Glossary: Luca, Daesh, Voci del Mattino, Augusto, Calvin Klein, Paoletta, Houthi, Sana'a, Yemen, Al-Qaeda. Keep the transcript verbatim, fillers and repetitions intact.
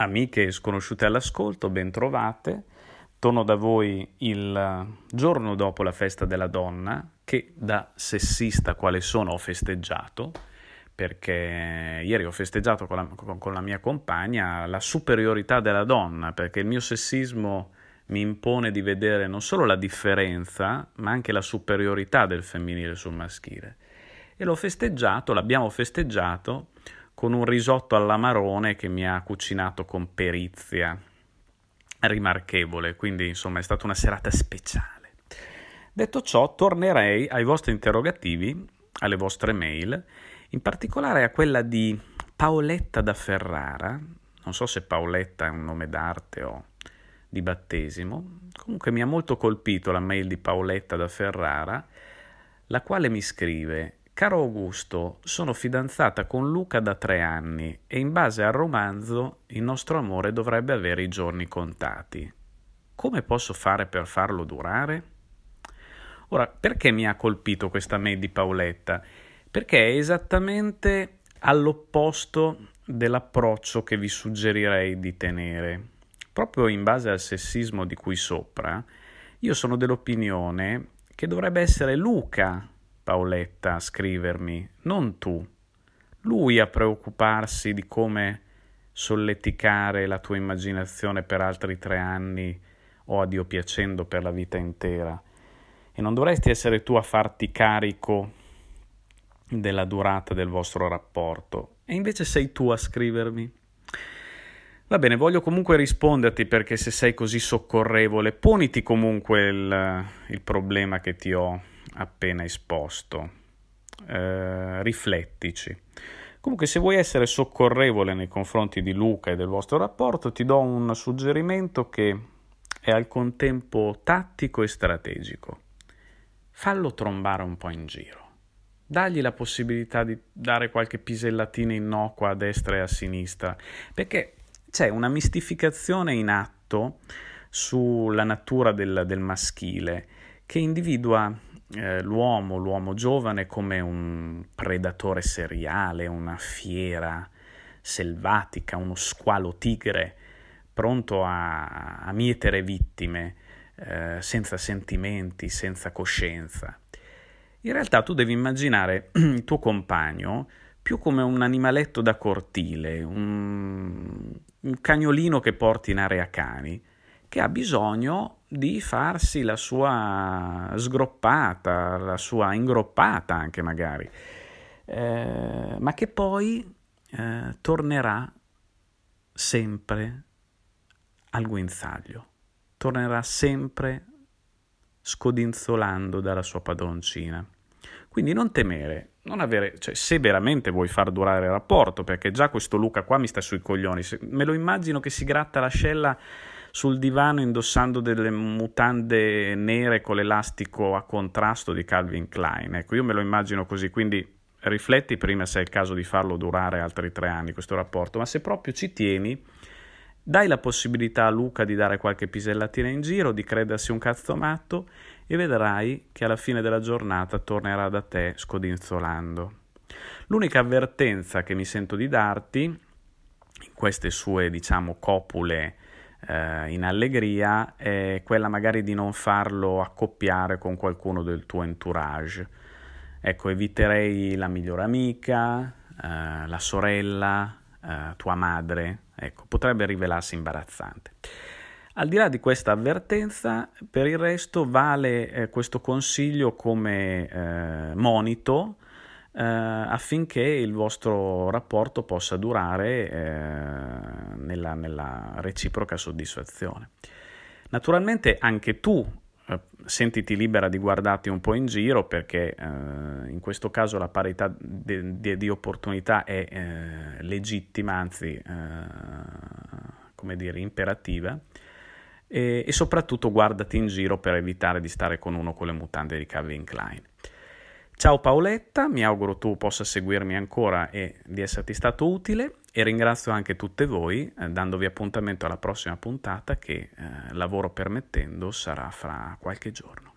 Amiche sconosciute all'ascolto, ben trovate. Torno da voi il giorno dopo la festa della donna, che da sessista quale sono ho festeggiato, perché ieri ho festeggiato con la, con la mia compagna la superiorità della donna, perché il mio sessismo mi impone di vedere non solo la differenza, ma anche la superiorità del femminile sul maschile. E l'ho festeggiato, l'abbiamo festeggiato, con un risotto all'amarone che mi ha cucinato con perizia rimarchevole, quindi insomma è stata una serata speciale. Detto ciò, tornerei ai vostri interrogativi, alle vostre mail, in particolare a quella di Paoletta da Ferrara. Non so se Paoletta è un nome d'arte o di battesimo, comunque mi ha molto colpito la mail di Paoletta da Ferrara, la quale mi scrive: «Caro Augusto, sono fidanzata con Luca da tre anni e in base al romanzo il nostro amore dovrebbe avere i giorni contati. Come posso fare per farlo durare?» Ora, perché mi ha colpito questa mail di Paoletta? Perché è esattamente all'opposto dell'approccio che vi suggerirei di tenere. Proprio in base al sessismo di cui sopra, io sono dell'opinione che dovrebbe essere Luca Paoletta a scrivermi, non tu, lui a preoccuparsi di come solleticare la tua immaginazione per altri tre anni o a Dio piacendo per la vita intera, e non dovresti essere tu a farti carico della durata del vostro rapporto, e invece sei tu a scrivermi. Va bene, voglio comunque risponderti, perché se sei così soccorrevole, poniti comunque il, il problema che ti ho appena esposto, eh, riflettici. Comunque, se vuoi essere soccorrevole nei confronti di Luca e del vostro rapporto, ti do un suggerimento che è al contempo tattico e strategico: fallo trombare un po' in giro, dagli la possibilità di dare qualche pisellatina innocua a destra e a sinistra, perché c'è una mistificazione in atto sulla natura del, del maschile, che individua l'uomo, l'uomo giovane, come un predatore seriale, una fiera selvatica, uno squalo tigre, pronto a, a mietere vittime, eh, senza sentimenti, senza coscienza. In realtà tu devi immaginare il tuo compagno più come un animaletto da cortile, un, un cagnolino che porti in area cani, che ha bisogno di farsi la sua sgroppata, la sua ingroppata anche magari, eh, ma che poi eh, tornerà sempre al guinzaglio, tornerà sempre scodinzolando dalla sua padroncina. Quindi non temere, non avere, cioè, se veramente vuoi far durare il rapporto, perché già questo Luca qua mi sta sui coglioni, se, me lo immagino che si gratta l'ascella sul divano indossando delle mutande nere con l'elastico a contrasto di Calvin Klein. Ecco, io me lo immagino così, quindi rifletti prima se è il caso di farlo durare altri tre anni questo rapporto, ma se proprio ci tieni, dai la possibilità a Luca di dare qualche pisellatina in giro, di credersi un cazzo matto, e vedrai che alla fine della giornata tornerà da te scodinzolando. L'unica avvertenza che mi sento di darti, in queste sue, diciamo, copule in allegria, è quella magari di non farlo accoppiare con qualcuno del tuo entourage. Ecco, eviterei la migliore amica, eh, la sorella, eh, tua madre. Ecco, potrebbe rivelarsi imbarazzante. Al di là di questa avvertenza, per il resto vale eh, questo consiglio come eh, monito eh, affinché il vostro rapporto possa durare eh, Nella, nella reciproca soddisfazione. Naturalmente anche tu eh, sentiti libera di guardarti un po' in giro, perché eh, in questo caso la parità de, de, di opportunità è eh, legittima, anzi eh, come dire imperativa, e, e soprattutto guardati in giro per evitare di stare con uno con le mutande di Calvin Klein. Ciao Paoletta, mi auguro tu possa seguirmi ancora e di esserti stato utile, e ringrazio anche tutte voi eh, dandovi appuntamento alla prossima puntata che, eh, lavoro permettendo, sarà fra qualche giorno.